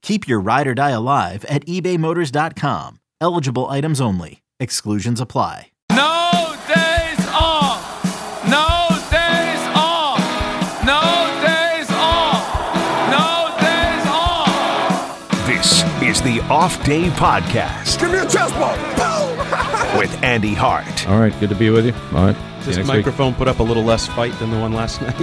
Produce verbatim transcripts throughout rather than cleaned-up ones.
Keep your ride or die alive at ebay motors dot com. Eligible items only. Exclusions apply. No days off! No days off! No days off! No days off! This is the Off Day Podcast. Give me a chest ball! With Andy Hart. All right, good to be with you. All right. This microphone week. Put up a little less fight than the one last night.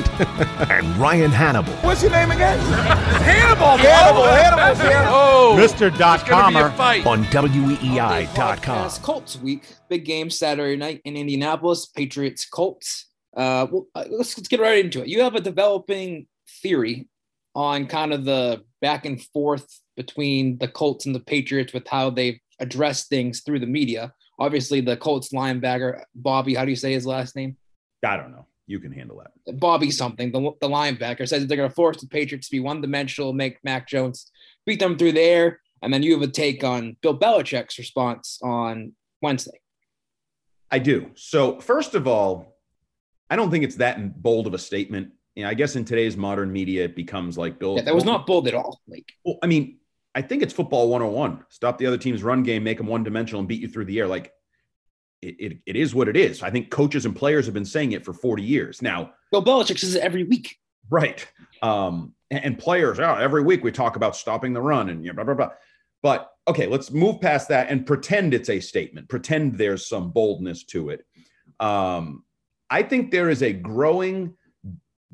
And Ryan Hannable. What's your name again? Hannable. Hannable. Hannable. Hannable. Oh, Mister Dot Commer on W E E I dot com. Colts week. Big game Saturday night in Indianapolis. Patriots, Colts. Uh, well, let's, let's get right into it. You have a developing theory on kind of the back and forth between the Colts and the Patriots with how they've addressed things through the media. Obviously, the Colts linebacker, Bobby, how do you say his last name? I don't know. You can handle that. Bobby something, the, the linebacker, says that they're going to force the Patriots to be one-dimensional, make Mac Jones beat them through the air, and then you have a take on Bill Belichick's response on Wednesday. I do. So, first of all, I don't think it's that bold of a statement. You know, I guess in today's modern media, it becomes like Bill. Yeah, that was not bold at all. Like, well, I mean – I think it's football one oh one. Stop the other team's run game, make them one-dimensional, and beat you through the air. Like, it, it, it is what it is. I think coaches and players have been saying it for forty years. Now, Bill Belichick says it every week. Right. Um, and, and players, oh, every week we talk about stopping the run and you know, blah, blah, blah. But, okay, let's move past that and pretend it's a statement. Pretend there's some boldness to it. Um, I think there is a growing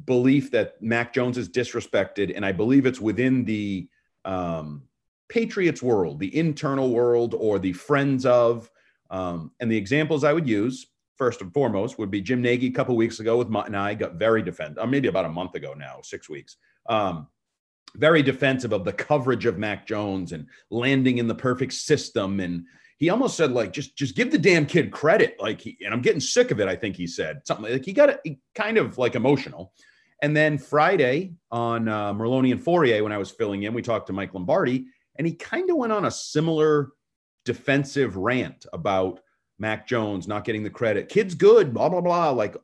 belief that Mac Jones is disrespected, and I believe it's within the um, Patriots world, the internal world, or the friends of, um, and the examples I would use first and foremost would be Jim Nagy a couple weeks ago with Matt and I got very defensive, or maybe about a month ago now, six weeks, um, very defensive of the coverage of Mac Jones and landing in the perfect system. And he almost said like, just, just give the damn kid credit. Like, he, and I'm getting sick of it. I think he said something like he got he kind of like emotional. And then Friday on uh, Merloni and Fourier, when I was filling in, we talked to Mike Lombardi, and he kind of went on a similar defensive rant about Mac Jones not getting the credit. Kid's good, blah, blah, blah. Like,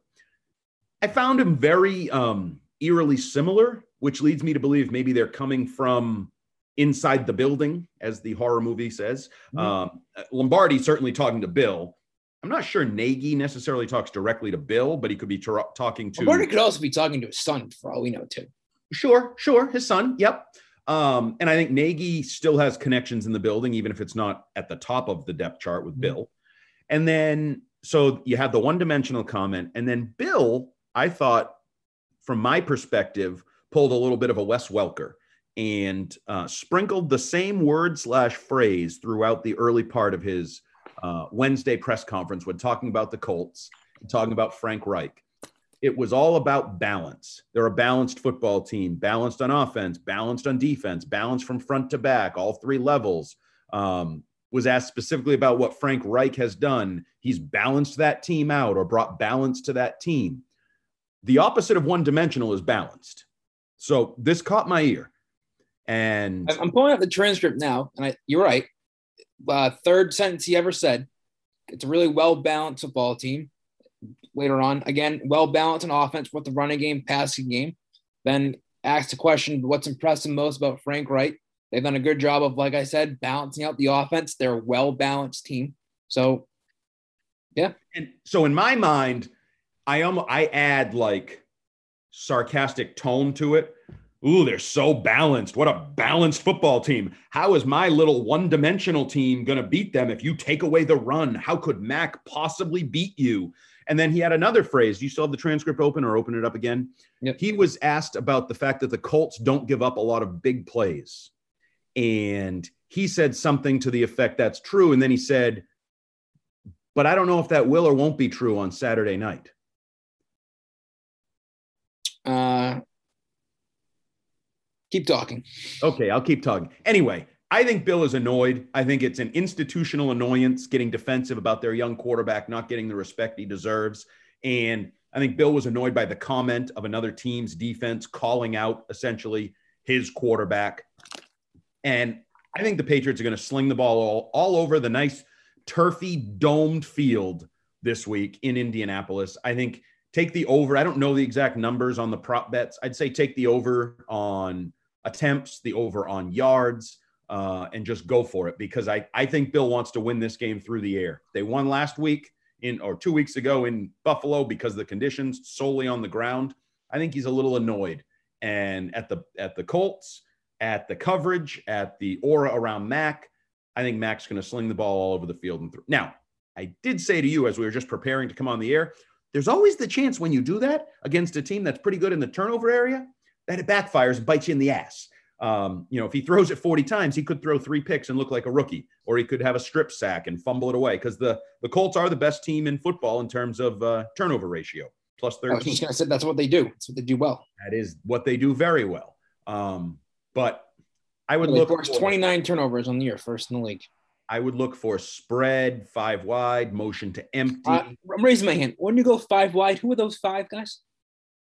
I found him very um, eerily similar, which leads me to believe maybe they're coming from inside the building, as the horror movie says. Mm-hmm. Um, Lombardi certainly talking to Bill. I'm not sure Nagy necessarily talks directly to Bill, but he could be tra- talking to... Lombardi could also be talking to his son, for all we know, too. Sure, sure. His son, yep. Um, and I think Nagy still has connections in the building, even if it's not at the top of the depth chart with mm-hmm. Bill. And then, so you have the one-dimensional comment. And then Bill, I thought, from my perspective, pulled a little bit of a Wes Welker and uh, sprinkled the same word slash phrase throughout the early part of his... Uh, Wednesday press conference when talking about the Colts, talking about Frank Reich. It was all about balance. They're a balanced football team, balanced on offense, balanced on defense, balanced from front to back, all three levels. Um, was asked specifically about what Frank Reich has done. He's balanced that team out or brought balance to that team. The opposite of one-dimensional is balanced. So this caught my ear. And I'm pulling up the transcript now, and I, you're right. Uh, third sentence he ever said, It's a really well-balanced football team later on. Again, well-balanced in offense with the running game, passing game. Then asked the question, what's impressive most about Frank Reich? They've done a good job of, like I said, balancing out the offense. They're a well-balanced team. So, yeah. And so in my mind, I almost, I add like sarcastic tone to it. Ooh, they're so balanced. What a balanced football team. How is my little one-dimensional team going to beat them if you take away the run? How could Mac possibly beat you? And then he had another phrase. You still have the transcript open or open it up again? Yep. He was asked about the fact that the Colts don't give up a lot of big plays. And he said something to the effect, that's true. And then he said, but I don't know if that will or won't be true on Saturday night. Uh, keep talking. Okay, I'll keep talking. Anyway, I think Bill is annoyed. I think it's an institutional annoyance getting defensive about their young quarterback not getting the respect he deserves. And I think Bill was annoyed by the comment of another team's defense calling out essentially his quarterback. And I think the Patriots are going to sling the ball all, all over the nice turfy domed field this week in Indianapolis. I think take the over. I don't know the exact numbers on the prop bets. I'd say take the over on attempts, the over on yards, uh, and just go for it because I, I think Bill wants to win this game through the air. They won last week in or two weeks ago in Buffalo because of the conditions solely on the ground. I think he's a little annoyed. And at the at the Colts, at the coverage, at the aura around Mac, I think Mac's going to sling the ball all over the field and through. Now, I did say to you as we were just preparing to come on the air, there's always the chance when you do that against a team that's pretty good in the turnover area that it backfires and bites you in the ass. Um, you know, if he throws it forty times, he could throw three picks and look like a rookie, or he could have a strip sack and fumble it away because the, the Colts are the best team in football in terms of uh, turnover ratio, plus thirteen. I was just going to say that's what they do. That's what they do well. That is what they do very well. Um, But I would look for twenty-nine turnovers on the year, first in the league. I would look for spread, five wide, motion to empty. Uh, I'm raising my hand. When you go five wide, who are those five guys?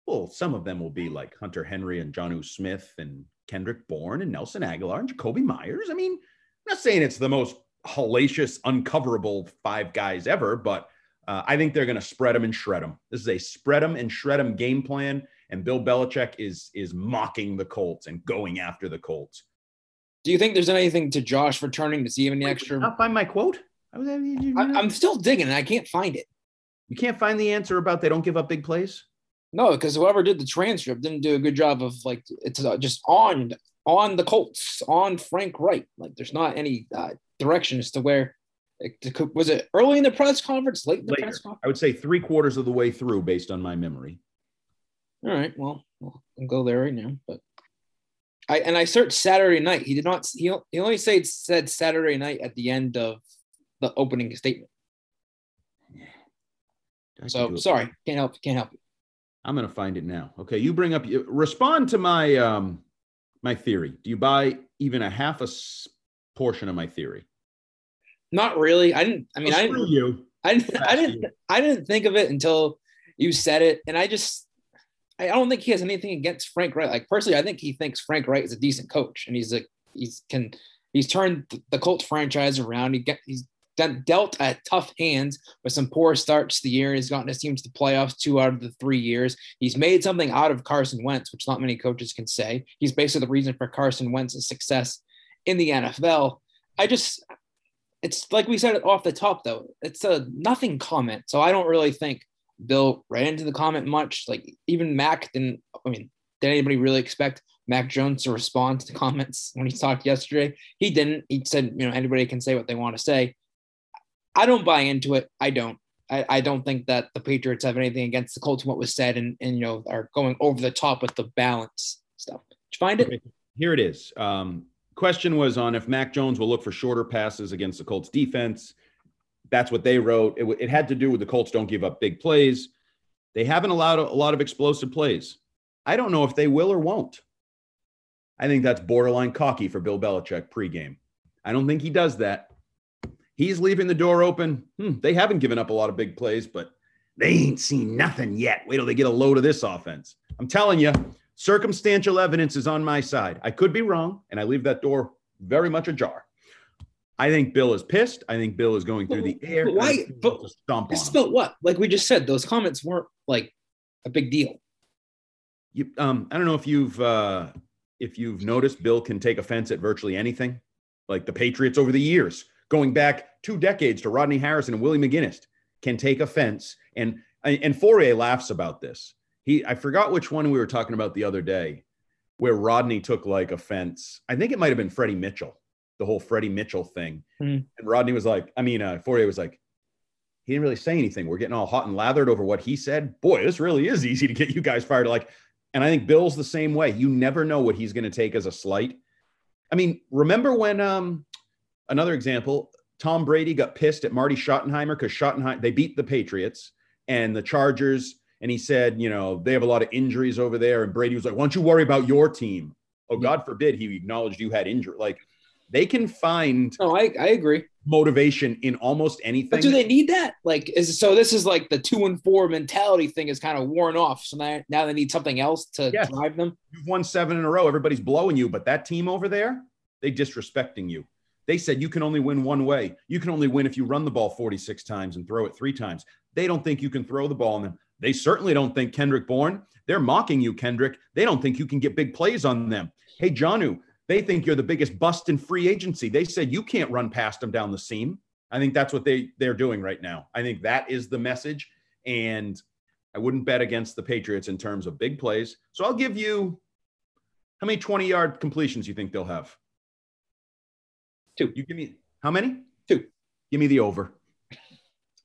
Well, some of them will be like Hunter Henry and Jonnu Smith and Kendrick Bourne and Nelson Aguilar and Jacoby Myers. I mean, I'm not saying it's the most hellacious, uncoverable five guys ever, but uh, I think they're going to spread them and shred them. This is a spread them and shred them game plan. And Bill Belichick is is mocking the Colts and going after the Colts. Do you think there's anything to Josh returning to see him in the extra? Not by my quote. I was, you know? I, I'm still digging and I can't find it. You can't find the answer about they don't give up big plays? No, because whoever did the transcript didn't do a good job of like it's uh, just on on the Colts, on Frank Reich. Like there's not any uh, direction as to where. It, was it early in the press conference? Late in the Later. press conference? I would say three quarters of the way through, based on my memory. All right, well, I'll go there right now. But I and I searched Saturday night. He did not. He he only said said Saturday night at the end of the opening statement. Yeah. So sorry, can't help. Can't help you. I'm gonna find it now. Okay, you bring up. Respond to my um my theory. Do you buy even a half a portion of my theory? Not really. I didn't. I mean, oh, I didn't. You. I didn't. I didn't, I didn't think of it until you said it, and I just. I don't think he has anything against Frank Reich. Like personally, I think he thinks Frank Reich is a decent coach, and he's a he's can he's turned the Colts franchise around. He get, he's done, dealt at tough hands with some poor starts to the year. He's gotten his team to the playoffs two out of the three years. He's made something out of Carson Wentz, which not many coaches can say. He's basically the reason for Carson Wentz's success in the N F L. I just it's like we said off the top though. It's a nothing comment, so I don't really think Bill ran into the comment much. Like even Mac didn't, I mean, did anybody really expect Mac Jones to respond to the comments when he talked yesterday? He didn't. He said, you know, anybody can say what they want to say. I don't buy into it. I don't. I, I don't think that the Patriots have anything against the Colts and what was said and, and, you know, are going over the top with the balance stuff. Did you find it? Here it is. Um, question was on if Mac Jones will look for shorter passes against the Colts defense. That's what they wrote. It, it had to do with the Colts don't give up big plays. They haven't allowed a, a lot of explosive plays. I don't know if they will or won't. I think that's borderline cocky for Bill Belichick pregame. I don't think he does that. He's leaving the door open. Hmm, they haven't given up a lot of big plays, but they ain't seen nothing yet. Wait till they get a load of this offense. I'm telling you, circumstantial evidence is on my side. I could be wrong, and I leave that door very much ajar. I think Bill is pissed. I think Bill is going through but, the air. But why? But it's about what? Like we just said, those comments weren't like a big deal. You, um, I don't know if you've uh, if you've noticed, Bill can take offense at virtually anything. Like the Patriots over the years, going back two decades to Rodney Harrison and Willie McGinnis, can take offense. And and Fourier laughs about this. He I forgot which one we were talking about the other day, where Rodney took like offense. I think it might have been Freddie Mitchell. The whole Freddie Mitchell thing. Mm. And Rodney was like, I mean, uh, Fourier was like, he didn't really say anything. We're getting all hot and lathered over what he said. Boy, this really is easy to get you guys fired. Like, and I think Bill's the same way. You never know what he's going to take as a slight. I mean, remember when, um, another example, Tom Brady got pissed at Marty Schottenheimer because Schottenheimer, they beat the Patriots and the Chargers. And he said, you know, they have a lot of injuries over there. And Brady was like, why don't you worry about your team? Oh, yeah. God forbid he acknowledged you had injury. Like, they can find no, I, I agree. motivation in almost anything. But do they need that? Like, is, so this is like the two and four mentality thing is kind of worn off. So now, now they need something else to yes. drive them. You've won seven in a row. Everybody's blowing you. But that team over there, they disrespecting you. They said you can only win one way. You can only win if you run the ball forty-six times and throw it three times. They don't think you can throw the ball on them. They certainly don't think Kendrick Bourne. They're mocking you, Kendrick. They don't think you can get big plays on them. Hey, Jonnu. They think you're the biggest bust in free agency. They said you can't run past them down the seam. I think that's what they, they're doing right now. I think that is the message. And I wouldn't bet against the Patriots in terms of big plays. So I'll give you – how many twenty-yard completions you think they'll have? Two. You give me – how many? Two. Give me the over.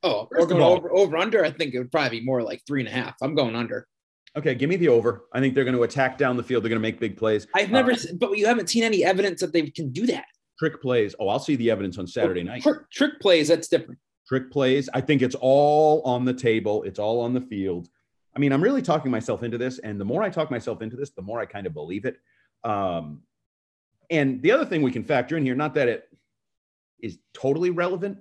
Oh, we're going over, over, under? I think it would probably be more like three and a half. I'm going under. Okay, give me the over. I think they're going to attack down the field. They're going to make big plays. I've never, uh, but you haven't seen any evidence that they can do that. Trick plays. Oh, I'll see the evidence on Saturday night. Trick, trick plays, that's different. Trick plays. I think it's all on the table. It's all on the field. I mean, I'm really talking myself into this. And the more I talk myself into this, the more I kind of believe it. Um, and the other thing we can factor in here, not that it is totally relevant,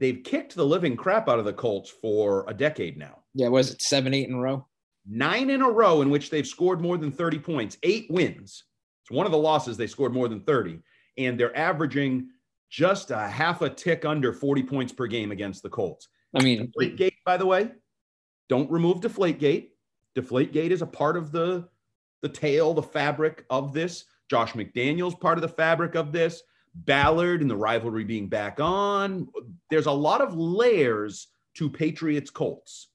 they've kicked the living crap out of the Colts for a decade now. Yeah, was it seven, eight in a row? Nine in a row in which they've scored more than thirty points, eight wins. It's one of the losses they scored more than thirty. And they're averaging just a half a tick under forty points per game against the Colts. I mean, Deflategate, by the way, don't remove Deflategate. Deflategate is a part of the, the tail, the fabric of this. Josh McDaniels, part of the fabric of this. Ballard and the rivalry being back on. There's a lot of layers to Patriots Colts.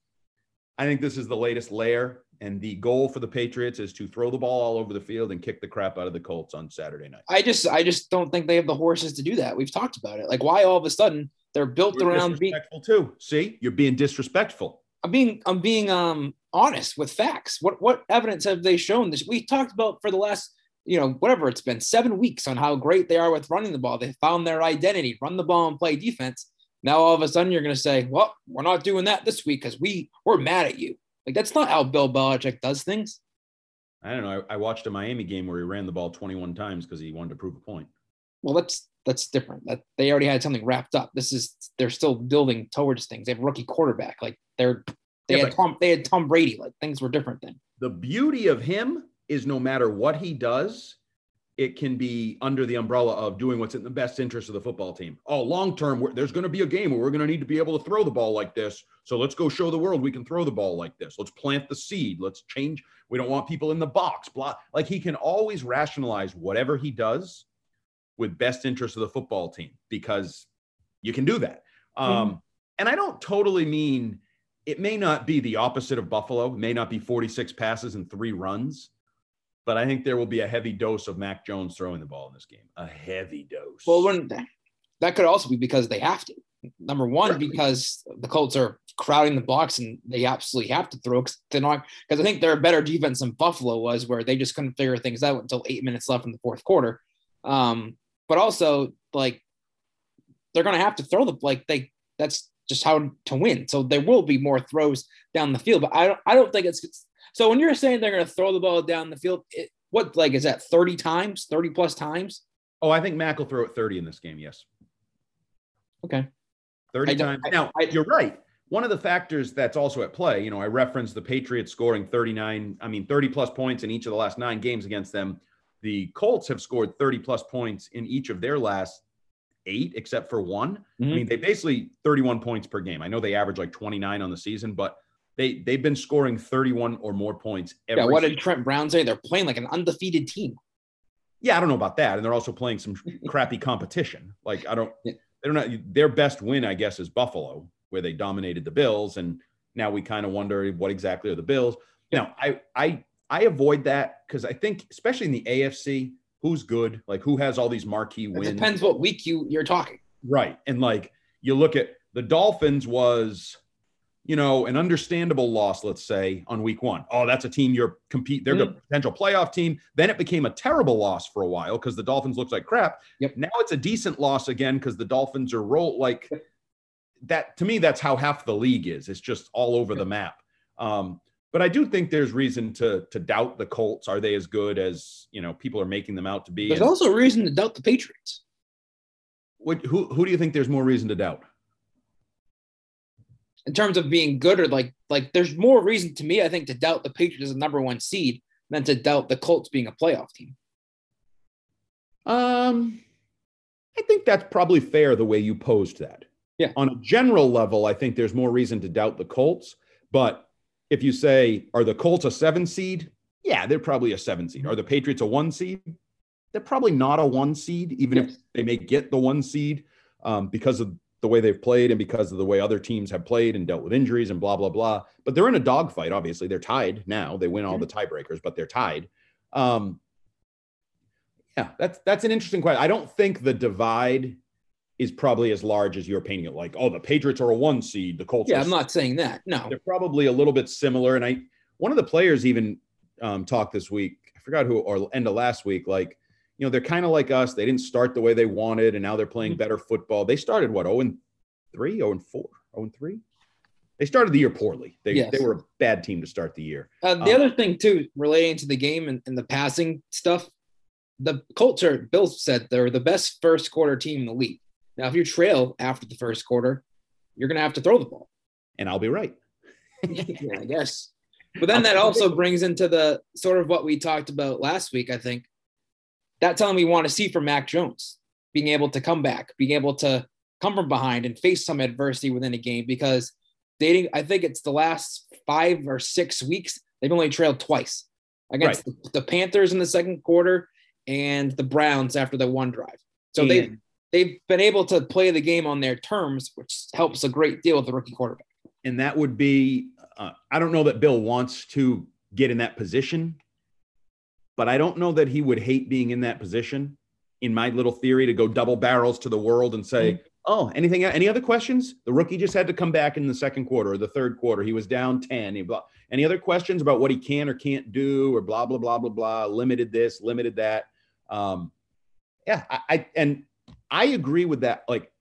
I think this is the latest layer, and the goal for the Patriots is to throw the ball all over the field and kick the crap out of the Colts on Saturday night. I just I just don't think they have the horses to do that. We've talked about it. Like, why all of a sudden they're built you're around disrespectful being – too. See, you're being disrespectful. I'm being I'm being um, honest with facts. What what evidence have they shown? This we talked about for the last, you know, whatever it's been, seven weeks on how great they are with running the ball. They found their identity, run the ball and play defense. Now, all of a sudden, you're going to say, well, we're not doing that this week because we, we're mad at you. Like, that's not how Bill Belichick does things. I don't know. I, I watched a Miami game where he ran the ball twenty-one times because he wanted to prove a point. Well, that's that's different. That they already had something wrapped up. This is – they're still building towards things. They have a rookie quarterback. Like, they're they yeah, had Tom, they had Tom Brady. Like, things were different then. The beauty of him is no matter what he does – it can be under the umbrella of doing what's in the best interest of the football team. Oh, long-term, there's going to be a game where we're going to need to be able to throw the ball like this. So let's go show the world we can throw the ball like this. Let's plant the seed. Let's change. We don't want people in the box. Blah. Like, he can always rationalize whatever he does with best interest of the football team because you can do that. Mm-hmm. Um, and I don't totally mean it may not be the opposite of Buffalo. It may not be forty-six passes and three runs. But I think there will be a heavy dose of Mac Jones throwing the ball in this game. A heavy dose. Well, when, that could also be because they have to. Number one, Certainly. because the Colts are crowding the box and they absolutely have to throw because they're not. Because I think they're a better defense than Buffalo was, where they just couldn't figure things out until eight minutes left in the fourth quarter. Um, but also, like, they're going to have to throw the like they. That's just how to win. So there will be more throws down the field. But I don't. I don't think it's. it's So when you're saying they're going to throw the ball down the field, it, what, like, is that thirty times, thirty plus times? Oh, I think Mac will throw it thirty in this game. Yes. Okay. thirty times. I, now I, you're right. One of the factors that's also at play, you know, I referenced the Patriots scoring thirty-nine, I mean, thirty plus points in each of the last nine games against them. The Colts have scored thirty plus points in each of their last eight except for one. Mm-hmm. I mean, they basically thirty-one points per game. I know they average like twenty-nine on the season, but they, they've been scoring thirty-one or more points every yeah, what season. Did Trent Brown say? They're playing like an undefeated team. Yeah, I don't know about that. And they're also playing some crappy competition. Like, I don't, they don't know. Their best win, I guess, is Buffalo, where they dominated the Bills. And now we kind of wonder what exactly are the Bills. Now, I, I, I avoid that because I think, especially in the A F C, who's good? Like, who has all these marquee wins? It depends what week you, you're talking. Right. And, like, you look at the Dolphins was, you know, an understandable loss, let's say, on week one. Oh, that's a team you're compete. They're mm-hmm. the potential playoff team. Then it became a terrible loss for a while because the Dolphins looked like crap. Yep. Now it's a decent loss again because the Dolphins are roll like that. To me, that's how half the league is. It's just all over the map. Um, But I do think there's reason to to doubt the Colts. Are they as good as, you know, people are making them out to be? There's and also reason to doubt the Patriots. What, who who do you think there's more reason to doubt? In terms of being good or like like there's more reason to me, I think, to doubt the Patriots as a number one seed than to doubt the Colts being a playoff team. Um, I think that's probably fair the way you posed that. Yeah. On a general level, I think there's more reason to doubt the Colts, but if you say, are the Colts a seven seed? Yeah, they're probably a seven seed. Are the Patriots a one seed? They're probably not a one seed, even yes. if they may get the one seed um, because of the way they've played and because of the way other teams have played and dealt with injuries and blah, blah, blah. But they're in a dogfight, obviously. They're tied now. They win all the tiebreakers, but they're tied. Um, yeah, that's that's an interesting question. I don't think the divide is probably as large as you're painting it. Like, oh, the Patriots are a one seed, the Colts. Yeah, are I'm not saying that. No, they're probably a little bit similar. And I, one of the players even um, talked this week. I forgot who, or end of last week. Like, you know, they're kind of like us. They didn't start the way they wanted, and now they're playing better football. They started what zero and three, zero and four, zero and three. They started the year poorly. They yes. they were a bad team to start the year. Uh, the um, other thing too, relating to the game and, and the passing stuff, the Colts are. Bill said they're the best first quarter team in the league. Now, if you trail after the first quarter, you're going to have to throw the ball. And I'll be right. Yeah, I guess. But then that also brings into the sort of what we talked about last week, I think. That's something we want to see from Mac Jones, being able to come back, being able to come from behind and face some adversity within a game because they, I think it's the last five or six weeks, they've only trailed twice against right. the, the Panthers in the second quarter and the Browns after the one drive. So and- they They've been able to play the game on their terms, which helps a great deal with the rookie quarterback. And that would be uh, – I don't know that Bill wants to get in that position, but I don't know that he would hate being in that position, in my little theory, to go double barrels to the world and say, mm-hmm. oh, anything – any other questions? The rookie just had to come back in the second quarter or the third quarter. He was down ten. He blah. Any other questions about what he can or can't do or blah, blah, blah, blah, blah, limited this, limited that. Um, yeah, I, I – and – I agree with that. Like,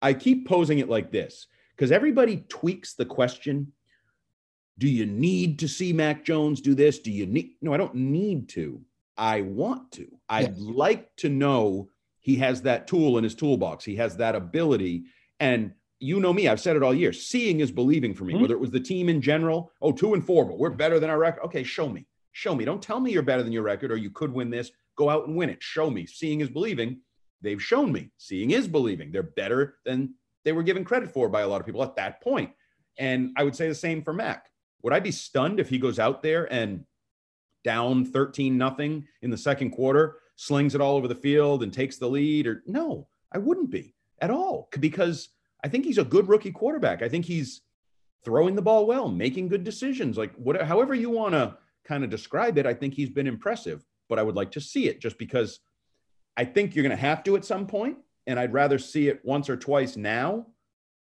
I keep posing it like this because everybody tweaks the question. Do you need to see Mac Jones do this? Do you need? No, I don't need to. I want to. I'd yeah. like to know he has that tool in his toolbox. He has that ability. And you know me, I've said it all year. Seeing is believing for me, mm-hmm. whether it was the team in general. Oh, two and four, but we're better than our record. Okay, show me. Show me. Don't tell me you're better than your record or you could win this. Go out and win it. Show me. Seeing is believing. They've shown me. Seeing is believing. They're better than they were given credit for by a lot of people at that point. And I would say the same for Mac. Would I be stunned if he goes out there and down thirteen nothing in the second quarter, slings it all over the field and takes the lead? Or no, I wouldn't be at all because I think he's a good rookie quarterback. I think he's throwing the ball well, making good decisions. Like whatever, however you want to kind of describe it, I think he's been impressive, but I would like to see it just because I think you're going to have to at some point, and I'd rather see it once or twice now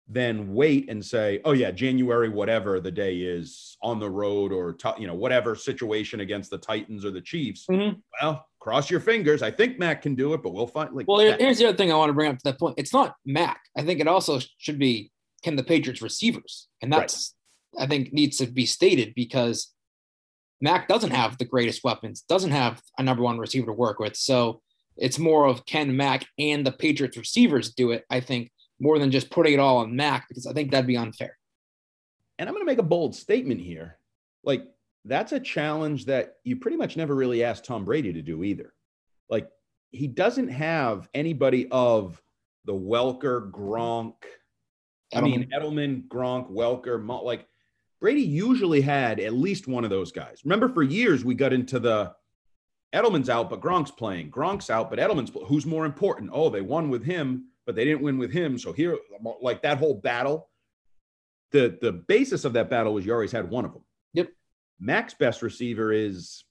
than wait and say, oh, yeah, January, whatever the day is on the road or, t- you know, whatever situation against the Titans or the Chiefs. Mm-hmm. Well, cross your fingers. I think Mac can do it, but we'll find like. Well, that. Here's the other thing I want to bring up to that point. It's not Mac. I think it also should be can the Patriots receivers. And that's, right. I think, needs to be stated because Mac doesn't have the greatest weapons, doesn't have a number one receiver to work with. So it's more of can Mac and the Patriots receivers do it, I think, more than just putting it all on Mac, because I think that'd be unfair. And I'm going to make a bold statement here. Like, that's a challenge that you pretty much never really asked Tom Brady to do either. Like, he doesn't have anybody of the Welker, Gronk. Edelman. I mean, Edelman, Gronk, Welker, Malt, like Brady usually had at least one of those guys. Remember, for years we got into the Edelman's out, but Gronk's playing. Gronk's out, but Edelman's – who's more important? Oh, they won with him, but they didn't win with him. So here – like that whole battle, the the basis of that battle was you always had one of them. Yep. Mac's best receiver is,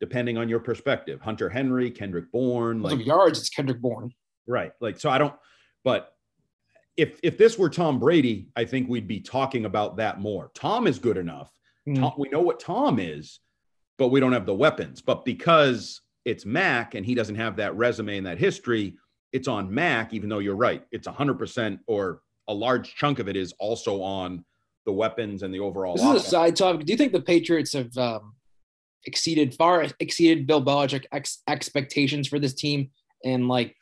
depending on your perspective, Hunter Henry, Kendrick Bourne. Like, of yards, it's Kendrick Bourne. Right. Like, so I don't – but if if this were Tom Brady, I think we'd be talking about that more. Tom is good enough. Mm. Tom, we know what Tom is. But we don't have the weapons. But because it's Mac and he doesn't have that resume and that history, it's on Mac, even though you're right. It's one hundred percent or a large chunk of it is also on the weapons and the overall offense. This is a side topic. Do you think the Patriots have um, exceeded, far exceeded Bill Belichick ex- expectations for this team? And, like,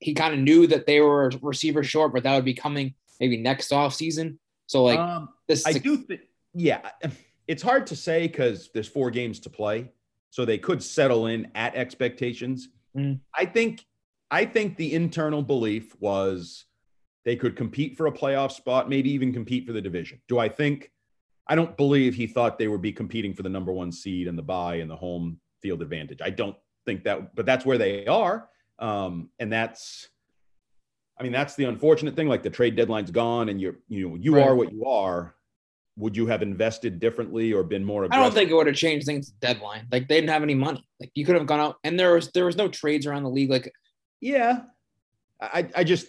he kind of knew that they were receiver short, but that would be coming maybe next offseason. So, like, um, this is I a- do think – yeah. It's hard to say because there's four games to play, so they could settle in at expectations. Mm. I think I think the internal belief was they could compete for a playoff spot, maybe even compete for the division. Do I think – I don't believe he thought they would be competing for the number one seed and the bye and the home field advantage. I don't think that – but that's where they are, um, and that's – I mean, that's the unfortunate thing. Like, the trade deadline's gone and you're, you know, you right. are what you are. Would you have invested differently or been more aggressive? I don't think it would have changed things at the deadline. Like, they didn't have any money. Like, you could have gone out and there was, there was no trades around the league. Like, yeah, I, I just,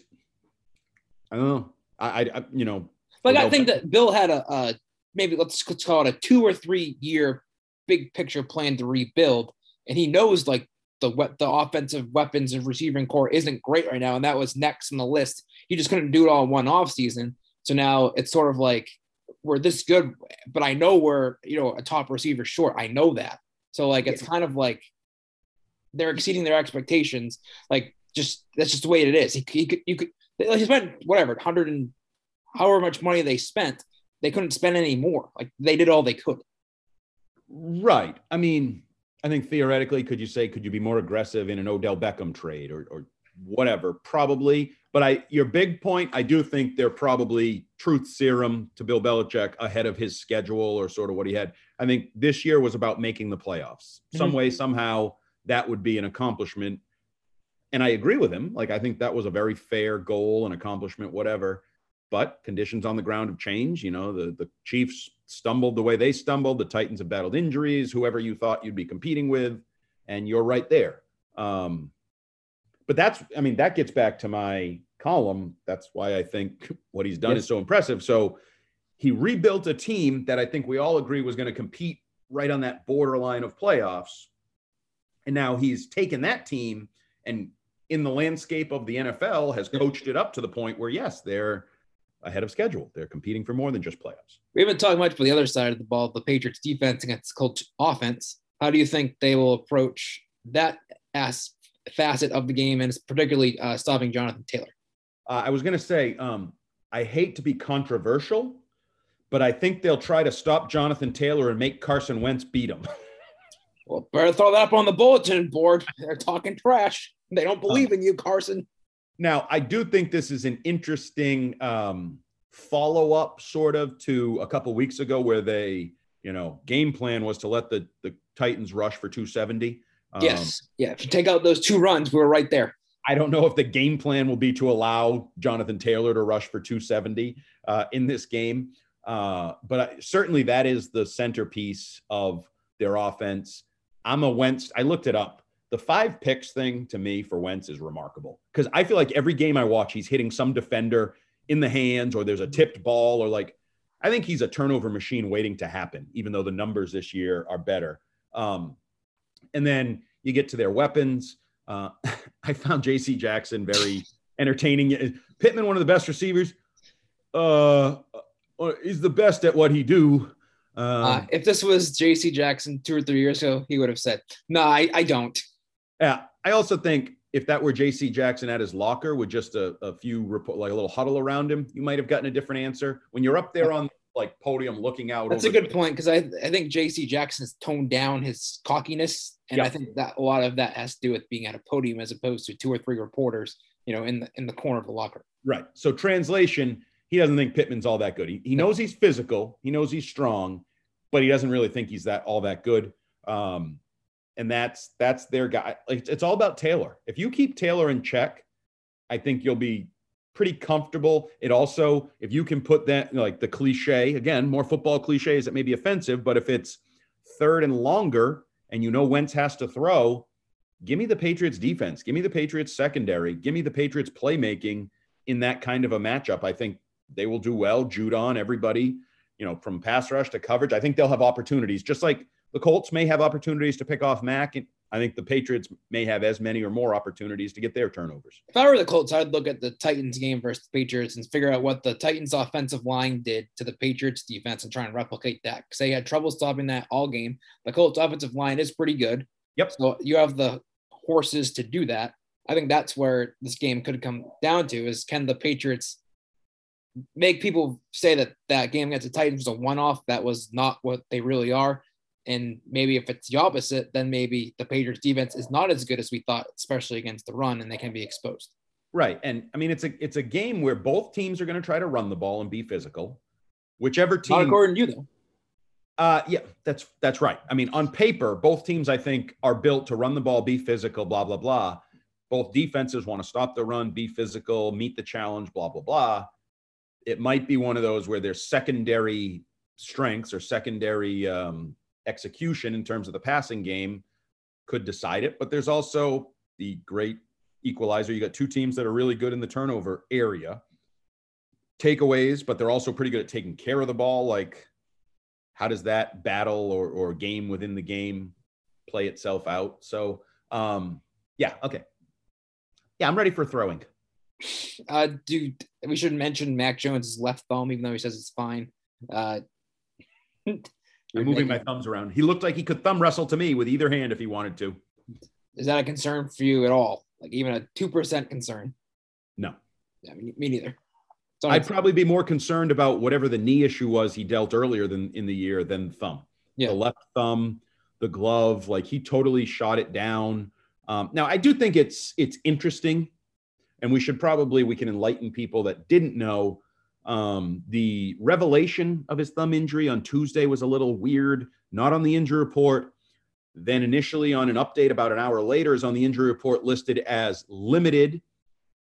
I don't know. I, I you know, like, I think that Bill had a, uh, maybe let's, let's call it a two or three year big picture plan to rebuild. And he knows, like, the, the offensive weapons and receiving core isn't great right now. And that was next on the list. He just couldn't do it all in one off season. So now it's sort of like, we're this good, but I know we're, you know, a top receiver short. I know that. So, like, it's kind of like they're exceeding their expectations. Like, just, that's just the way it is. He, he could, you could, like, he spent whatever, one hundred and however much money they spent, they couldn't spend any more. Like, they did all they could. Right. I mean, I think theoretically, could you say, could you be more aggressive in an Odell Beckham trade or, or whatever? Probably. But I, your big point, I do think they're probably truth serum to Bill Belichick ahead of his schedule or sort of what he had. I think this year was about making the playoffs. Some mm-hmm. way, somehow, that would be an accomplishment. And I agree with him. Like, I think that was a very fair goal and accomplishment, whatever. But conditions on the ground have changed. You know, the, the Chiefs stumbled the way they stumbled. The Titans have battled injuries, whoever you thought you'd be competing with. And you're right there. Um, but that's, I mean, that gets back to my column. That's why I think what he's done yes. is so impressive. So he rebuilt a team that I think we all agree was going to compete right on that borderline of playoffs. And now he's taken that team and in the landscape of the N F L has coached it up to the point where, yes, they're ahead of schedule. They're competing for more than just playoffs. We haven't talked much about the other side of the ball, the Patriots defense against Colts offense. How do you think they will approach that aspect? Facet of the game, and it's particularly uh, stopping Jonathan Taylor. Uh, I was going to say, um, I hate to be controversial, but I think they'll try to stop Jonathan Taylor and make Carson Wentz beat him. Well, better throw that up on the bulletin board. They're talking trash. They don't believe in you, Carson. Now, I do think this is an interesting um, follow-up sort of to a couple weeks ago where they, you know, game plan was to let the, the Titans rush for two seventy. Um, yes. Yeah. If you take out those two runs, we were right there. I don't know if the game plan will be to allow Jonathan Taylor to rush for two seventy uh, in this game. Uh, but I, certainly that is the centerpiece of their offense. I'm a Wentz. I looked it up. The five picks thing to me for Wentz is remarkable because I feel like every game I watch, he's hitting some defender in the hands or there's a tipped ball or like, I think he's a turnover machine waiting to happen, even though the numbers this year are better. Um, And then you get to their weapons. Uh, I found J C Jackson very entertaining. Pittman, one of the best receivers. Uh, he's the best at what he do. Uh, uh, if this was J C Jackson two or three years ago, he would have said, no, I, I don't. Yeah. I also think if that were J C Jackson at his locker with just a, a few, report, like a little huddle around him, you might have gotten a different answer. When you're up there on like podium looking out. That's over a good the- point because I, I think J C Jackson's toned down his cockiness and yep. I think that a lot of that has to do with being at a podium as opposed to two or three reporters you know, in the in the corner of the locker. Right. So translation, he doesn't think Pittman's all that good. He, he knows he's physical. He knows he's strong, but he doesn't really think he's that all that good. Um, and that's that's their guy. Like, it's all about Taylor. If you keep Taylor in check, I think you'll be pretty comfortable. It also, if you can put that, like the cliche, again, more football cliches that may be offensive, but if it's third and longer and you know Wentz has to throw, give me the Patriots defense. Give me the Patriots secondary. Give me the Patriots playmaking in that kind of a matchup. I think they will do well. Judon, everybody, you know, from pass rush to coverage, I think they'll have opportunities. Just like the Colts may have opportunities to pick off Mac, and I think the Patriots may have as many or more opportunities to get their turnovers. If I were the Colts, I'd look at the Titans game versus the Patriots and figure out what the Titans offensive line did to the Patriots defense and try and replicate that, because they had trouble stopping that all game. The Colts offensive line is pretty good. Yep. So you have the horses to do that. I think that's where this game could come down to, is can the Patriots make people say that that game against the Titans was a one-off, that was not what they really are. And maybe if it's the opposite, then maybe the Patriots defense is not as good as we thought, especially against the run, and they can be exposed. Right. And I mean, it's a, it's a game where both teams are going to try to run the ball and be physical, whichever team. Not according to you though. Uh, yeah, that's, that's right. I mean, on paper, both teams, I think, are built to run the ball, be physical, blah, blah, blah. Both defenses want to stop the run, be physical, meet the challenge, blah, blah, blah. It might be one of those where their secondary strengths or secondary um, execution in terms of the passing game could decide it. But there's also the great equalizer. You got two teams that are really good in the turnover area. Takeaways, but they're also pretty good at taking care of the ball. Like, how does that battle or, or game within the game play itself out? So, um, yeah, okay. Yeah, I'm ready for throwing. Uh, dude, we should mention Mac Jones' left thumb, even though he says it's fine. Uh, I'm moving my thumbs around. He looked like he could thumb wrestle to me with either hand if he wanted to. Is that a concern for you at all? Like, even a two percent concern? No. Yeah, me, me neither. So I'd probably be more concerned about whatever the knee issue was he dealt earlier than in the year than the thumb. Yeah. The left thumb, the glove, like he totally shot it down. Um, now, I do think it's it's interesting, and we should probably, we can enlighten people that didn't know. Um, the revelation of his thumb injury on Tuesday was a little weird, not on the injury report. Then initially on an update about an hour later is on the injury report listed as limited.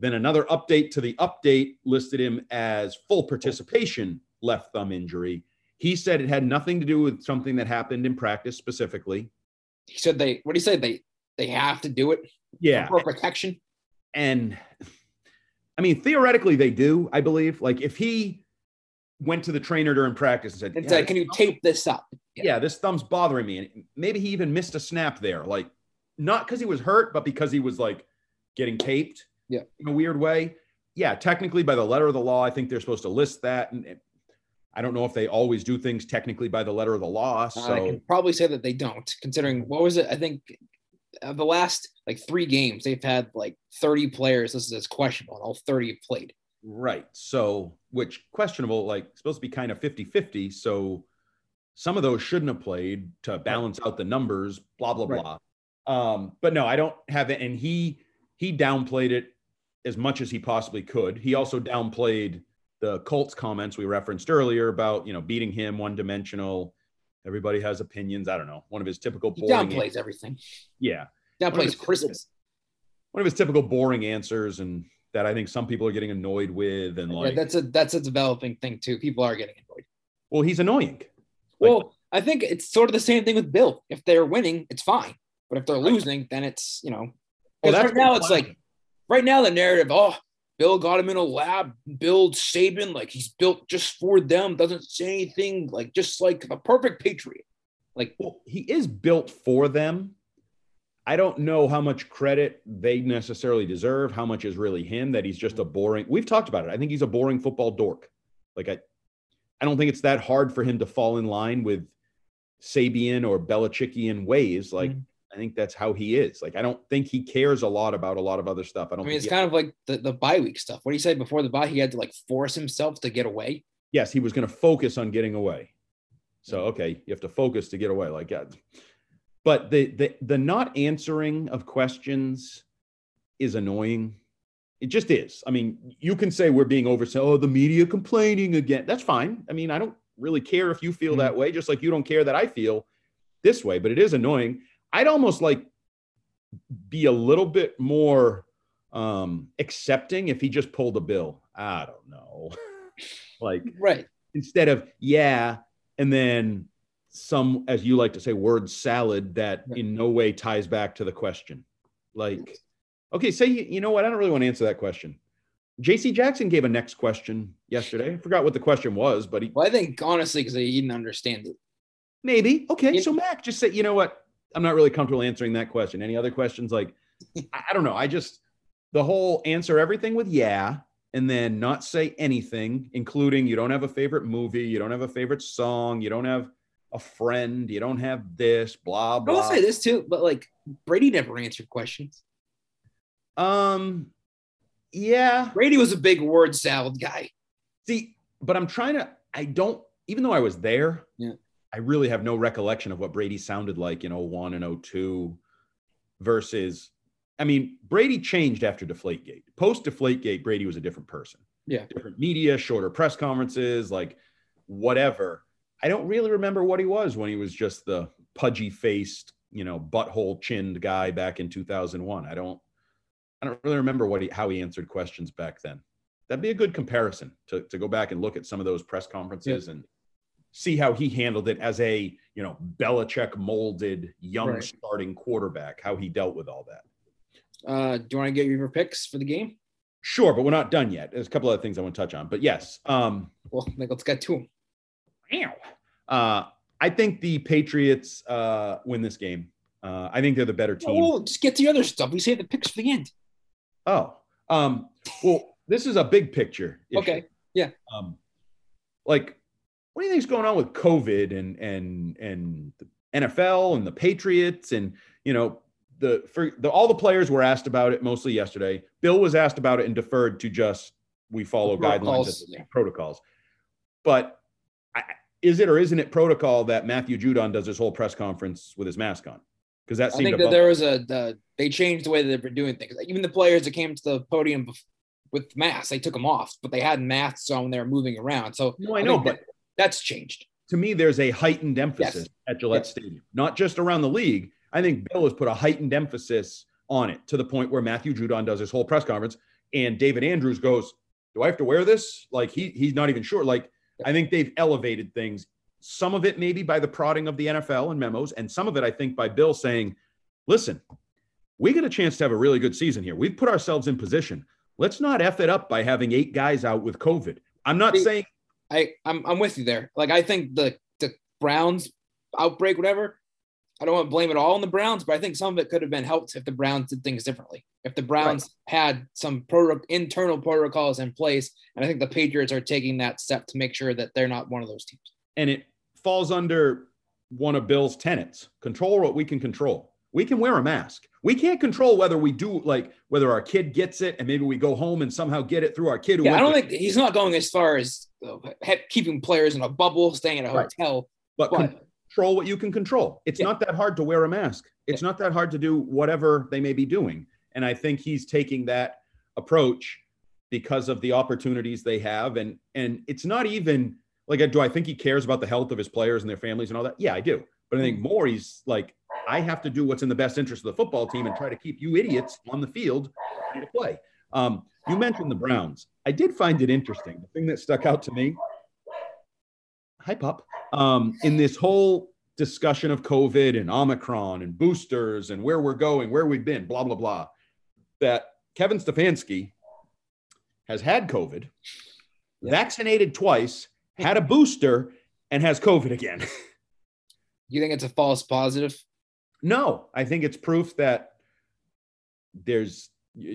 Then another update to the update listed him as full participation left thumb injury. He said it had nothing to do with something that happened in practice specifically. He said they, what did he say? They, they have to do it. Yeah. For protection. And I mean, theoretically they do, I believe. Like if he went to the trainer during practice and said, yeah, like, can you thumb, tape this up? Yeah. yeah. This thumb's bothering me. And maybe he even missed a snap there. Like not because he was hurt, but because he was like getting taped. Yeah, in a weird way. Yeah, technically by the letter of the law, I think they're supposed to list that. And I don't know if they always do things technically by the letter of the law. So I can probably say that they don't, considering what was it? I think uh, the last like three games, they've had like thirty players listed as questionable, and all thirty have played. Right. So, which questionable, like supposed to be kind of fifty-fifty. So some of those shouldn't have played to balance out the numbers, blah, blah, blah. Right. Um, but no, I don't have it. And he, he downplayed it as much as he possibly could. He also downplayed the Colts comments we referenced earlier about, you know, beating him one dimensional. Everybody has opinions. I don't know. One of his typical he boring downplays answers. Everything. Yeah. Downplays one Christmas. One of his typical boring answers, and that I think some people are getting annoyed with. And like, yeah, that's a, that's a developing thing too. People are getting annoyed. Well, he's annoying. Like, well, I think it's sort of the same thing with Bill. If they're winning, it's fine. But if they're losing, then it's, you know, well, that's right now it's like, right now, the narrative, oh, Bill got him in a lab, Bill Saban, like he's built just for them, doesn't say anything, like just like a perfect Patriot. Like, well, he is built for them. I don't know how much credit they necessarily deserve, how much is really him, that he's just a boring, we've talked about it. I think he's a boring football dork. Like, I, I don't think it's that hard for him to fall in line with Sabian or Belichickian ways. Like, mm-hmm. I think that's how he is. Like, I don't think he cares a lot about a lot of other stuff. I don't I mean, think it's kind has- of like the, the bye week stuff. What he said before the bye, he had to like force himself to get away. Yes. He was going to focus on getting away. So, okay. You have to focus to get away. Like, yeah. But the, the, the not answering of questions is annoying. It just is. I mean, you can say we're being over. Oh, the media complaining again. That's fine. I mean, I don't really care if you feel mm-hmm. that way, just like you don't care that I feel this way, but it is annoying. I'd almost like be a little bit more um, accepting if he just pulled a Bill. I don't know. like, right. Instead of, yeah. And then some, as you like to say, word salad that right. in no way ties back to the question. Like, okay, say, you, you know what? I don't really want to answer that question. J C. Jackson gave a next question yesterday. I forgot what the question was, but he. Well, I think, honestly, because he didn't understand it. Maybe. Okay, you so know. Mac just said, you know what? I'm not really comfortable answering that question. Any other questions? Like, I don't know. I just, the whole answer everything with yeah, and then not say anything, including you don't have a favorite movie, you don't have a favorite song, you don't have a friend, you don't have this, blah, blah. I will say this too, but like Brady never answered questions. Um, yeah. Brady was a big word salad guy. See, but I'm trying to, I don't, even though I was there, yeah. I really have no recollection of what Brady sounded like in oh one and oh two versus, I mean, Brady changed after Deflategate. Post Deflategate, Brady was a different person. Yeah. Different media, shorter press conferences, like whatever. I don't really remember what he was when he was just the pudgy-faced, you know, butthole-chinned guy back in two thousand one. I don't, I don't really remember what he, how he answered questions back then. That'd be a good comparison to, to go back and look at some of those press conferences yeah. and see how he handled it as a, you know, Belichick molded young right. starting quarterback, how he dealt with all that. Uh, do you want to get your picks for the game? Sure, but we're not done yet. There's a couple other things I want to touch on, but yes. Um, well, let's get to them. Uh, I think the Patriots uh, win this game. Uh, I think they're the better team. Oh, just get to the other stuff. We save the picks for the end. Oh, um, well, this is a big picture issue. Okay, yeah. Um, like, what do you think is going on with COVID and and and the N F L and the Patriots and you know the for the all the players were asked about it mostly yesterday. Bill was asked about it and deferred to just we follow guidelines and protocols. But I, is it or isn't it protocol that Matthew Judon does his whole press conference with his mask on? Because that seemed I think that there was a the, they changed the way that they were doing things. Like even the players that came to the podium with masks, they took them off, but they had masks on when they were moving around. So no, I, I know, but. That's changed. To me, there's a heightened emphasis yes. at Gillette yes. Stadium, not just around the league. I think Bill has put a heightened emphasis on it to the point where Matthew Judon does his whole press conference and David Andrews goes, do I have to wear this? Like he he's not even sure. Like I think they've elevated things. Some of it maybe by the prodding of the N F L and memos. And some of it, I think by Bill saying, listen, we get a chance to have a really good season here. We've put ourselves in position. Let's not F it up by having eight guys out with COVID. I'm not Wait. saying I, I'm I'm with you there. Like, I think the, the Browns outbreak, whatever, I don't want to blame it all on the Browns, but I think some of it could have been helped if the Browns did things differently. If the Browns right. had some pro- internal protocols in place, and I think the Patriots are taking that step to make sure that they're not one of those teams. And it falls under one of Bill's tenets. Control what we can control. We can wear a mask. We can't control whether we do, like, whether our kid gets it and maybe we go home and somehow get it through our kid. Who yeah, I don't think he's not going as far as uh, keeping players in a bubble, staying in a right. hotel. But, but control what you can control. It's yeah. not that hard to wear a mask. It's yeah. not that hard to do whatever they may be doing. And I think he's taking that approach because of the opportunities they have. And, and it's not even like, do I think he cares about the health of his players and their families and all that? Yeah, I do. But I think more he's like, I have to do what's in the best interest of the football team and try to keep you idiots on the field to play. Um, you mentioned the Browns. I did find it interesting. The thing that stuck out to me, hi, Pop, um, in this whole discussion of COVID and Omicron and boosters and where we're going, where we've been, blah, blah, blah, that Kevin Stefanski has had COVID, yeah. vaccinated twice, had a booster, and has COVID again. You think it's a false positive? No, I think it's proof that there's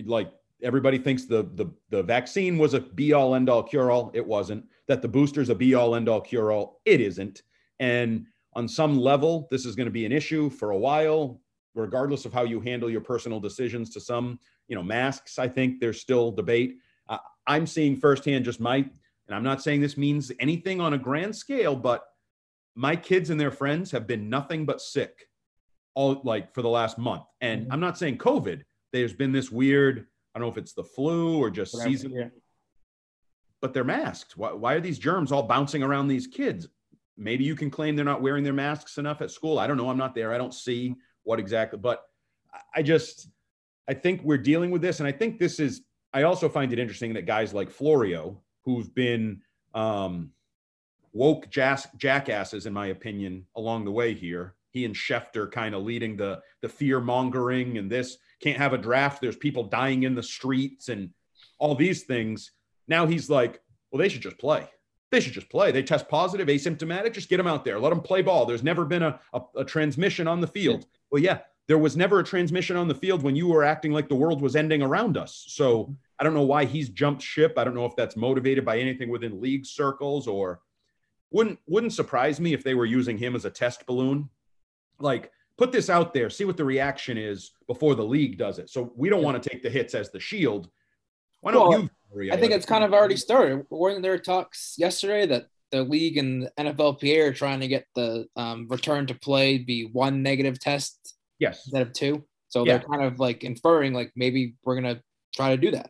like everybody thinks the the the vaccine was a be all end all cure all. It wasn't. That the booster's a be all end all cure all. It isn't. And on some level, this is going to be an issue for a while, regardless of how you handle your personal decisions. To some, you know, masks. I think there's still debate. Uh, I'm seeing firsthand just my, and I'm not saying this means anything on a grand scale, but my kids and their friends have been nothing but sick all like for the last month. And I'm not saying COVID, there's been this weird I don't know if it's the flu or just Whatever. season, yeah. but they're masked. Why, why are these germs all bouncing around these kids? Maybe you can claim they're not wearing their masks enough at school. I don't know. I'm not there. I don't see what exactly, but I just, I think we're dealing with this. And I think this is, I also find it interesting that guys like Florio, who's been um, woke jass, jackasses, in my opinion, along the way here, he and Schefter kind of leading the, the fear mongering and this can't have a draft. There's people dying in the streets and all these things. Now he's like, well, they should just play. They should just play. They test positive, asymptomatic, just get them out there. Let them play ball. There's never been a, a, a transmission on the field. Well, yeah, there was never a transmission on the field when you were acting like the world was ending around us. So I don't know why he's jumped ship. I don't know if that's motivated by anything within league circles, or wouldn't, wouldn't surprise me if they were using him as a test balloon. Like, put this out there, see what the reaction is before the league does it. So we don't yeah. want to take the hits as the shield. Why don't well, you? Maria, I think it's kind of already started. Weren't there talks yesterday that the league and the N F L P A are trying to get the um, return to play be one negative test yes. instead of two? So yeah. they're kind of like inferring, like, maybe we're going to try to do that.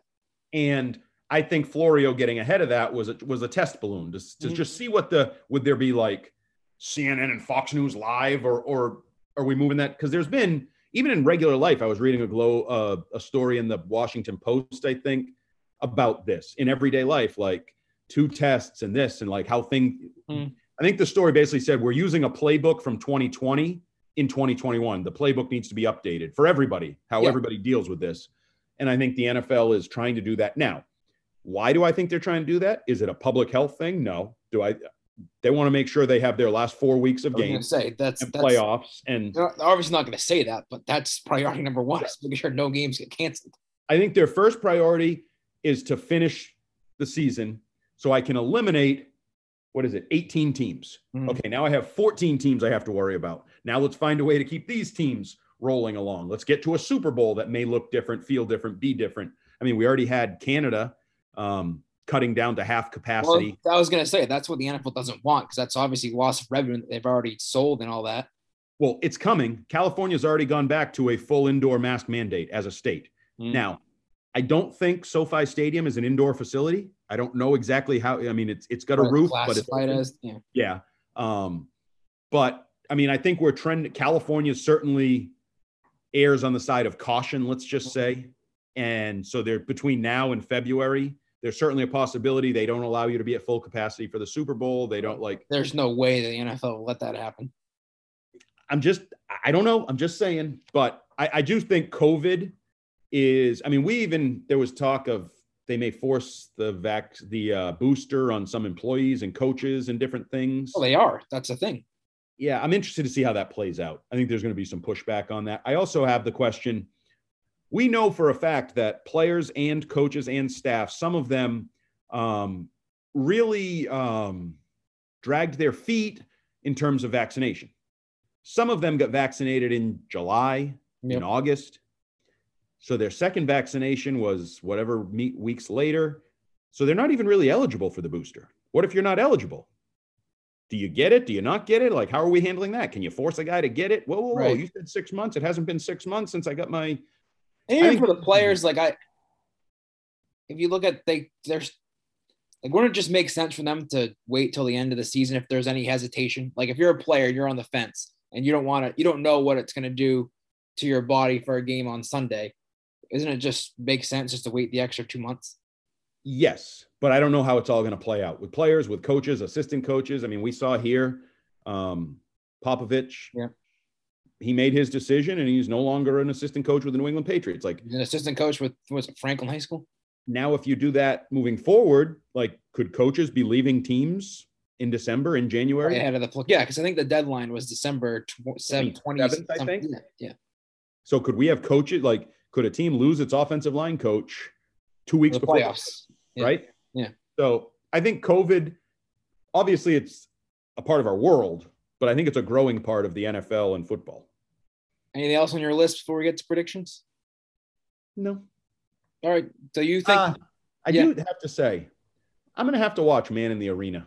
And I think Florio getting ahead of that was a, was a test balloon to, to mm-hmm. just see what the, would there be like C N N and Fox News live, or, or are we moving that? Because there's been, even in regular life, I was reading a glow, uh, a story in the Washington Post, I think, about this in everyday life, like two tests and this and like how things, mm. I think the story basically said, we're using a playbook from twenty twenty in twenty twenty-one. The playbook needs to be updated for everybody, how yeah. everybody deals with this. And I think the N F L is trying to do that now. Why do I think they're trying to do that? Is it a public health thing? No. Do I, they want to make sure they have their last four weeks of games say, that's, and that's, playoffs. And they're obviously not going to say that, but that's priority number one, is making sure no games get canceled. I think their first priority is to finish the season so I can eliminate, what is it, eighteen teams. Mm. Okay, now I have fourteen teams I have to worry about. Now let's find a way to keep these teams rolling along. Let's get to a Super Bowl that may look different, feel different, be different. I mean, we already had Canada um, cutting down to half capacity. Well, I was going to say, that's what the N F L doesn't want, because that's obviously loss of revenue that they've already sold and all that. Well, it's coming. California's already gone back to a full indoor mask mandate as a state. Mm. Now, I don't think SoFi Stadium is an indoor facility. I don't know exactly how, I mean, it's it's got a roof, but it's as, yeah. yeah. Um, but I mean, I think we're trending. California certainly errs on the side of caution, let's just say. And so they're between now and February, there's certainly a possibility they don't allow you to be at full capacity for the Super Bowl. They don't like, there's no way the N F L will let that happen. I'm just, I don't know. I'm just saying, but I, I do think COVID is, I mean, we even, there was talk of they may force the vac, the uh, booster on some employees and coaches and different things. Well, they are. That's the thing. Yeah. I'm interested to see how that plays out. I think there's going to be some pushback on that. I also have the question, we know for a fact that players and coaches and staff, some of them um, really um, dragged their feet in terms of vaccination. Some of them got vaccinated in July, yep. in August. So their second vaccination was whatever weeks later. So they're not even really eligible for the booster. What if you're not eligible? Do you get it? Do you not get it? Like, how are we handling that? Can you force a guy to get it? Whoa, whoa, whoa. Right. You said six months. It hasn't been six months since I got my. And even I mean, for the players, like I, if you look at, they, there's like, wouldn't it just make sense for them to wait till the end of the season if there's any hesitation? Like if you're a player, you're on the fence and you don't want to, you don't know what it's going to do to your body for a game on Sunday. Isn't it just make sense just to wait the extra two months? Yes, but I don't know how it's all going to play out with players, with coaches, assistant coaches. I mean, we saw here um, Popovich. Yeah. He made his decision, and he's no longer an assistant coach with the New England Patriots. Like he's an assistant coach with was it, Franklin High School. Now, if you do that moving forward, like could coaches be leaving teams in December, in January? Right ahead of the yeah, because I think the deadline was December seventh, twenty-seventh, I think. Yeah. So could we have coaches like? Could a team lose its offensive line coach two weeks before playoffs? Yeah. Right? Yeah. So I think COVID, obviously it's a part of our world, but I think it's a growing part of the N F L and football. Anything else on your list before we get to predictions? No. All right. So you think uh, I yeah. do have to say, I'm going to have to watch Man in the Arena.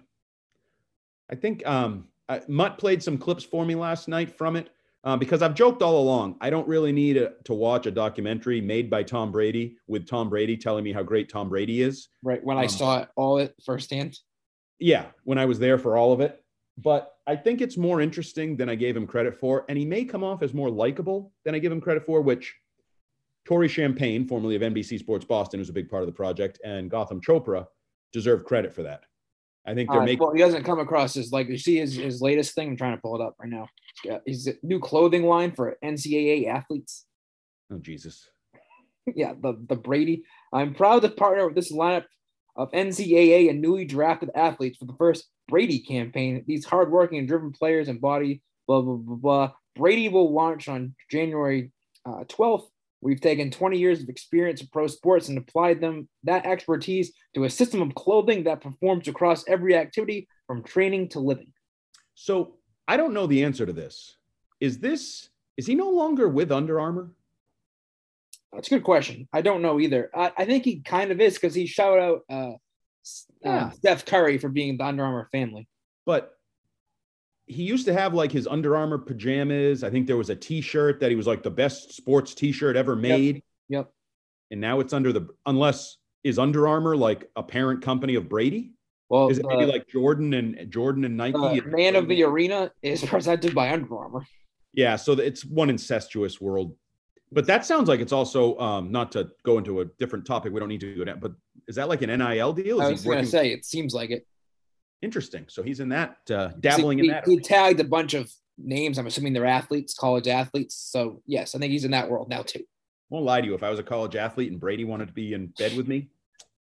I think um, I, Mutt played some clips for me last night from it. uh, because I've joked all along, I don't really need a, to watch a documentary made by Tom Brady with Tom Brady telling me how great Tom Brady is. Right. When um, I saw it all at firsthand. Yeah. When I was there for all of it. But I think it's more interesting than I gave him credit for. And he may come off as more likable than I give him credit for, which Tory Champagne, formerly of N B C Sports Boston, who's a big part of the project, and Gotham Chopra deserve credit for that. I think they're uh, making. Well, he doesn't come across as like, you see his, his latest thing. I'm trying to pull it up right now. Yeah, his new clothing line for N C A A athletes. Oh, Jesus. yeah, the, the Brady. I'm proud to partner with this lineup of N C A A and newly drafted athletes for the first Brady campaign. These hardworking and driven players embody blah, blah, blah, blah. Brady will launch on January uh, twelfth. We've taken twenty years of experience in pro sports and applied them that expertise to a system of clothing that performs across every activity from training to living. So I don't know the answer to this. Is this, is he no longer with Under Armour? That's a good question. I don't know either. I, I think he kind of is because he shouted out uh, yeah. uh, Steph Curry for being the Under Armour family. But he used to have like his Under Armour pajamas. I think there was a t-shirt that he was like the best sports t-shirt ever made. Yep. yep. And now it's under the, unless is Under Armour like a parent company of Brady? Well, is it uh, maybe like Jordan and Jordan and Nike? Uh, and man Brady? Of the Arena is presented by Under Armour. Yeah. So it's one incestuous world, but that sounds like it's also um, not to go into a different topic. We don't need to go down, but is that like an N I L deal? Is I was going to say, it seems like it. Interesting. So he's in that, uh, dabbling See, in that. He, he tagged a bunch of names. I'm assuming they're athletes, college athletes. So yes, I think he's in that world now too. Won't lie to you. If I was a college athlete and Brady wanted to be in bed with me,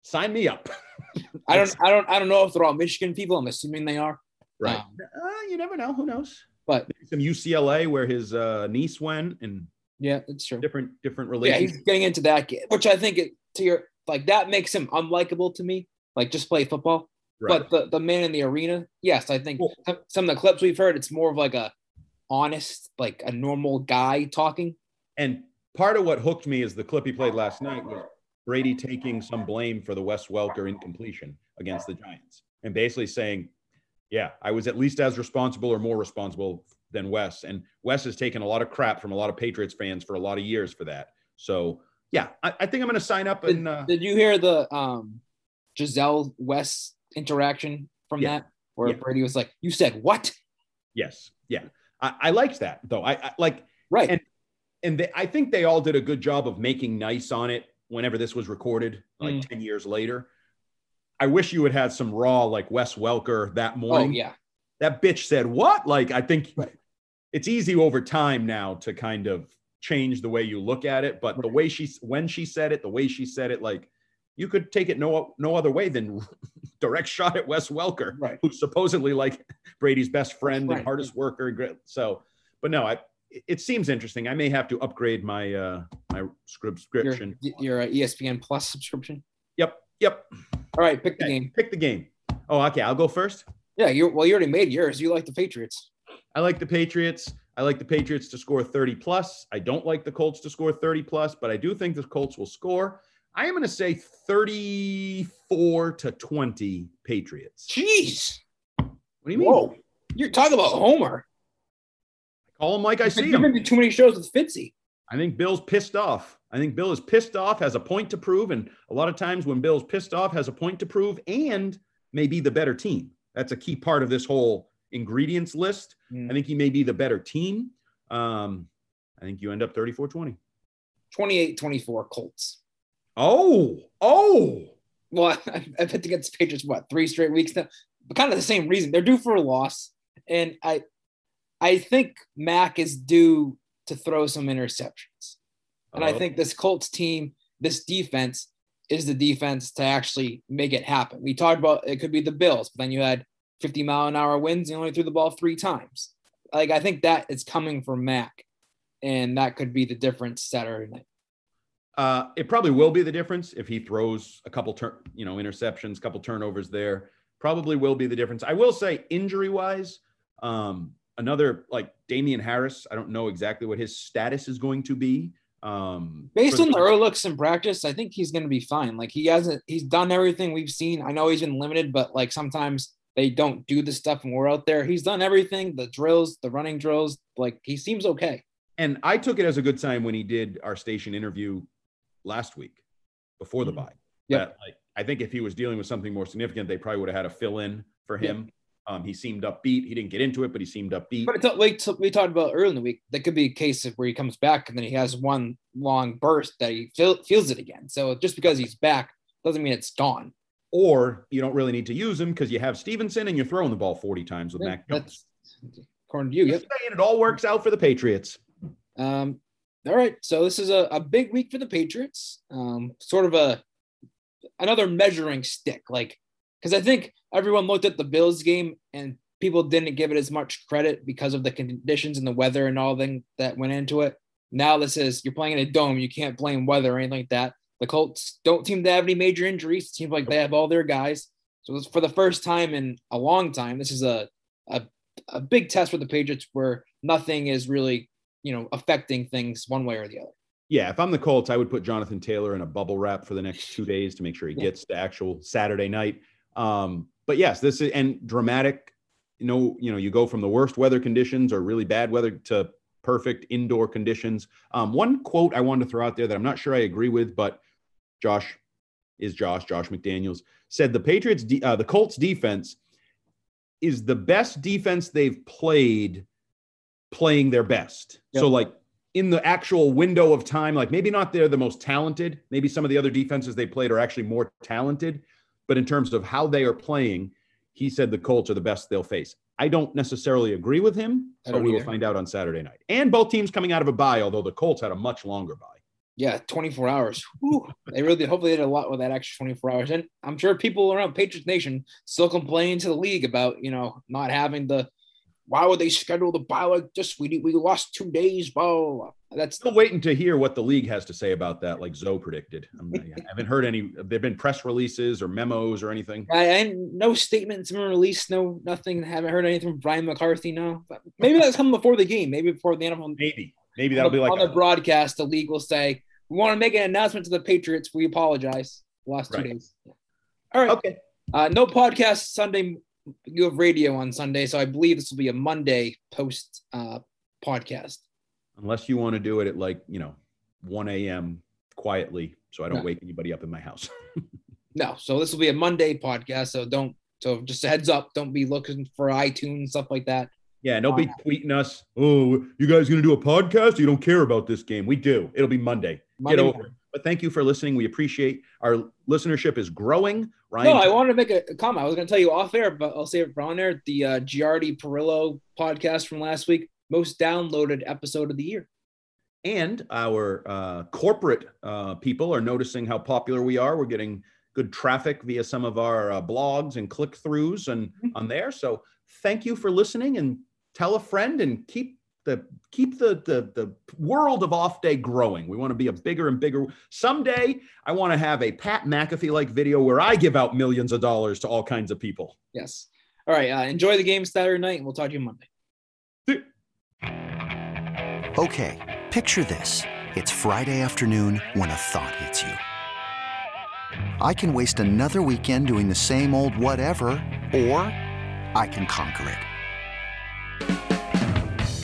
sign me up. I don't, I don't, I don't know if they're all Michigan people. I'm assuming they are. Right. Um, uh, you never know. Who knows? But maybe some U C L A where his uh, niece went and yeah, that's true. Different, different relations. Yeah, he's getting into that, which I think it, to your like that makes him unlikable to me. Like just play football. Right. But the, the man in the arena, yes, I think cool. Some of the clips we've heard, it's more of like a honest, like a normal guy talking. And part of what hooked me is the clip he played last night was Brady taking some blame for the Wes Welker incompletion against the Giants and basically saying, yeah, I was at least as responsible or more responsible than Wes. And Wes has taken a lot of crap from a lot of Patriots fans for a lot of years for that. So, yeah, I, I think I'm going to sign up. Did, and uh, did you hear the um, Giselle Wes interaction from yeah. that where yeah. Brady was like, you said what? Yes. Yeah. I, I liked that though. I, I like, right. And, and they, I think they all did a good job of making nice on it whenever this was recorded, like mm. ten years later. I wish you would have some raw, like Wes Welker that morning. Oh, yeah. That bitch said what? Like, I think right. it's easy over time now to kind of change the way you look at it, but right. the way she, when she said it, the way she said it, like, you could take it no no other way than direct shot at Wes Welker, right. who's supposedly like Brady's best friend right. and hardest worker. So, but no, I it seems interesting. I may have to upgrade my uh, my subscription. Your, your uh, E S P N Plus subscription. Yep, yep. All right, pick okay. the game. Pick the game. Oh, okay, I'll go first. Yeah, you well, you already made yours. You like the Patriots. I like the Patriots. I like the Patriots to score thirty plus. I don't like the Colts to score thirty plus, but I do think the Colts will score. I am going to say thirty-four to twenty Patriots. Jeez. What do you mean? Whoa. You're talking about Homer. I call him like I see him. You've been to too many shows with Fitzy. I think Bill's pissed off. I think Bill is pissed off, has a point to prove. And a lot of times when Bill's pissed off, has a point to prove and may be the better team. That's a key part of this whole ingredients list. Mm. I think he may be the better team. Um, I think you end up thirty-four twenty. twenty-eight twenty-four Colts. Oh, oh. Well, I bet against the Patriots, what, three straight weeks now? But kind of the same reason. They're due for a loss. And I I think Mac is due to throw some interceptions. And uh-oh. I think this Colts team, this defense, is the defense to actually make it happen. We talked about it could be the Bills, but then you had fifty-mile-an-hour winds and you only threw the ball three times. Like, I think that is coming from Mac. And that could be the difference Saturday night. Uh, it probably will be the difference if he throws a couple, tur- you know, interceptions, couple turnovers there. Probably will be the difference. I will say injury-wise, um, another like Damian Harris, I don't know exactly what his status is going to be. Um, Based on the early looks in practice, I think he's going to be fine. Like he hasn't – he's done everything we've seen. I know he's been limited, but like sometimes they don't do this stuff when we're out there. He's done everything, the drills, the running drills. Like, he seems okay. And I took it as a good sign when he did our station interview last week before the bye. Yeah. Like, I think if he was dealing with something more significant, they probably would have had a fill in for him. Yeah. Um, he seemed upbeat. He didn't get into it, but he seemed upbeat. But it's like we talked about earlier in the week, that could be a case of where he comes back and then he has one long burst that he feel, feels it again. So just because he's back doesn't mean it's gone. Or you don't really need to use him because you have Stevenson and you're throwing the ball forty times with yeah, Mac Jones. According to you, yep. Saying it all works out for the Patriots. Um, all right. So this is a, a big week for the Patriots. Um, sort of a another measuring stick, like. Because I think everyone looked at the Bills game and people didn't give it as much credit because of the conditions and the weather and all things that went into it. Now this is, you're playing in a dome. You can't blame weather or anything like that. The Colts don't seem to have any major injuries. It seems like they have all their guys. So for the first time in a long time, this is a, a, a big test for the Patriots where nothing is really, you know, affecting things one way or the other. Yeah, if I'm the Colts, I would put Jonathan Taylor in a bubble wrap for the next two days to make sure he yeah. gets the actual Saturday night. Um, but yes, this is, and dramatic, you know, you know, you go from the worst weather conditions or really bad weather to perfect indoor conditions. Um, one quote I wanted to throw out there that I'm not sure I agree with, but Josh is Josh, Josh McDaniels said the Patriots, de- uh, the Colts defense is the best defense they've played playing their best. Yep. So like in the actual window of time, like maybe not they're the most talented, maybe some of the other defenses they played are actually more talented. But in terms of how they are playing, he said the Colts are the best they'll face. I don't necessarily agree with him, but we will find out on Saturday night. And both teams coming out of a bye, although the Colts had a much longer bye. Yeah, twenty-four hours. They really, hopefully they did a lot with that extra twenty-four hours. And I'm sure people around Patriots Nation still complain to the league about, you know, not having the, why would they schedule the bye like this? We we lost two days, blah, blah, blah. That's still waiting to hear what the league has to say about that, like Zoe predicted. I'm not, I haven't heard any. There have been press releases or memos or anything. I, I no statements been released, no nothing. I haven't heard anything from Brian McCarthy. No, but maybe that's coming before the game. Maybe before the N F L. Maybe maybe that'll the, be like on a, the broadcast. The league will say, "We want to make an announcement to the Patriots. We apologize. We lost right. two days." All right. Okay. Uh, no podcast Sunday. You have radio on Sunday, so I believe this will be a Monday post uh, podcast. Unless you want to do it at like, you know, one a.m. quietly, so I don't no. wake anybody up in my house. No. So this will be a Monday podcast. So don't, so just a heads up, don't be looking for iTunes, stuff like that. Yeah. Don't uh, be tweeting us. Oh, you guys going to do a podcast? You don't care about this game. We do. It'll be Monday. Monday Get over morning. it. But thank you for listening. We appreciate our listenership is growing. Ryan. No, I wanted to make a comment. I was going to tell you off air, but I'll say it for on air. The uh, Giardi Perillo podcast from last week. Most downloaded episode of the year. And our uh, corporate uh, people are noticing how popular we are. We're getting good traffic via some of our uh, blogs and click-throughs and mm-hmm. on there. So thank you for listening and tell a friend and keep the keep the, the, the world of Off Day growing. We want to be a bigger and bigger. Someday I want to have a Pat McAfee-like video where I give out millions of dollars to all kinds of people. Yes. All right. Uh, enjoy the game Saturday night and we'll talk to you Monday. See- Okay, picture this. It's Friday afternoon when a thought hits you. I can waste another weekend doing the same old whatever, or I can conquer it.